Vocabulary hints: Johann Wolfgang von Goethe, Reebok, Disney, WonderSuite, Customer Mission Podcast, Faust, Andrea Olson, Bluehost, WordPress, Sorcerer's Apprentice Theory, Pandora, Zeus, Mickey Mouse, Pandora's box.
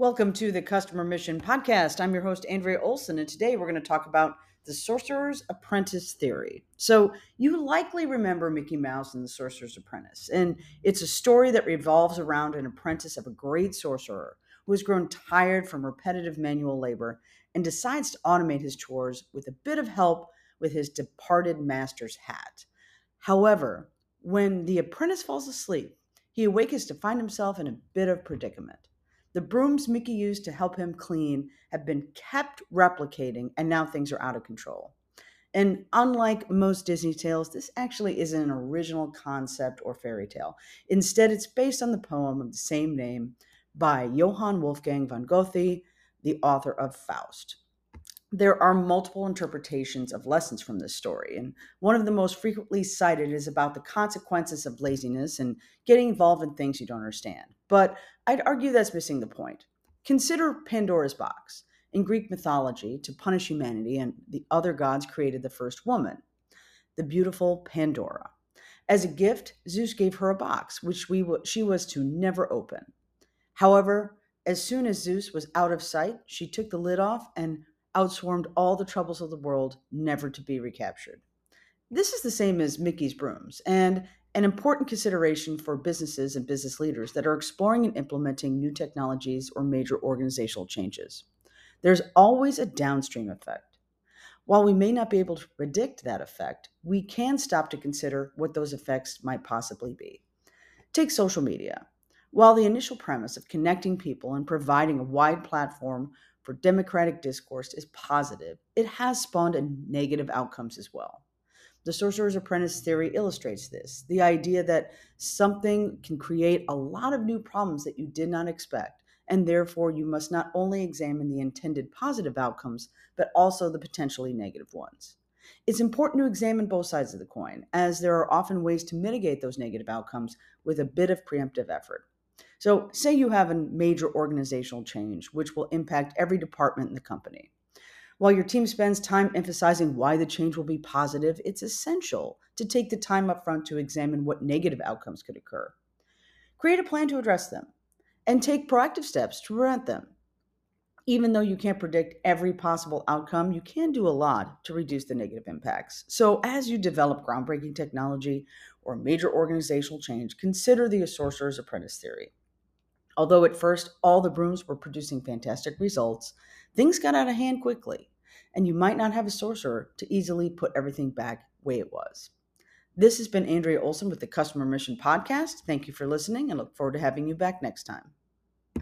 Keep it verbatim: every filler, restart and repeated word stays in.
Welcome to the Customer Mission Podcast. I'm your host, Andrea Olson, and today we're going to talk about the Sorcerer's Apprentice Theory. So you likely remember Mickey Mouse and the Sorcerer's Apprentice, and it's a story that revolves around an apprentice of a great sorcerer who has grown tired from repetitive manual labor and decides to automate his chores with a bit of help with his departed master's hat. However, when the apprentice falls asleep, he awakens to find himself in a bit of predicament. The brooms Mickey used to help him clean have been kept replicating, and now things are out of control. And unlike most Disney tales, this actually isn't an original concept or fairy tale. Instead, it's based on the poem of the same name by Johann Wolfgang von Goethe, the author of Faust. There are multiple interpretations of lessons from this story, and one of the most frequently cited is about the consequences of laziness and getting involved in things you don't understand. But I'd argue that's missing the point. Consider Pandora's box. In Greek mythology, to punish humanity and the other gods created the first woman, the beautiful Pandora. As a gift, Zeus gave her a box, which we w- she was to never open. However, as soon as Zeus was out of sight, she took the lid off and outswarmed all the troubles of the world, never to be recaptured. This is the same as Mickey's brooms, and an important consideration for businesses and business leaders that are exploring and implementing new technologies or major organizational changes. There's always a downstream effect. While we may not be able to predict that effect, we can stop to consider what those effects might possibly be. Take social media. While the initial premise of connecting people and providing a wide platform for democratic discourse is positive, it has spawned a negative outcomes as well. The Sorcerer's Apprentice theory illustrates this, the idea that something can create a lot of new problems that you did not expect, and therefore you must not only examine the intended positive outcomes, but also the potentially negative ones. It's important to examine both sides of the coin, as there are often ways to mitigate those negative outcomes with a bit of preemptive effort. So say you have a major organizational change, which will impact every department in the company. While your team spends time emphasizing why the change will be positive, it's essential to take the time up front to examine what negative outcomes could occur. Create a plan to address them and take proactive steps to prevent them. Even though you can't predict every possible outcome, you can do a lot to reduce the negative impacts. So as you develop groundbreaking technology or major organizational change, consider the Sorcerer's Apprentice theory. Although at first all the brooms were producing fantastic results, things got out of hand quickly, and you might not have a sorcerer to easily put everything back the way it was. This has been Andrea Olson with the Customer Mission Podcast. Thank you for listening and look forward to having you back next time.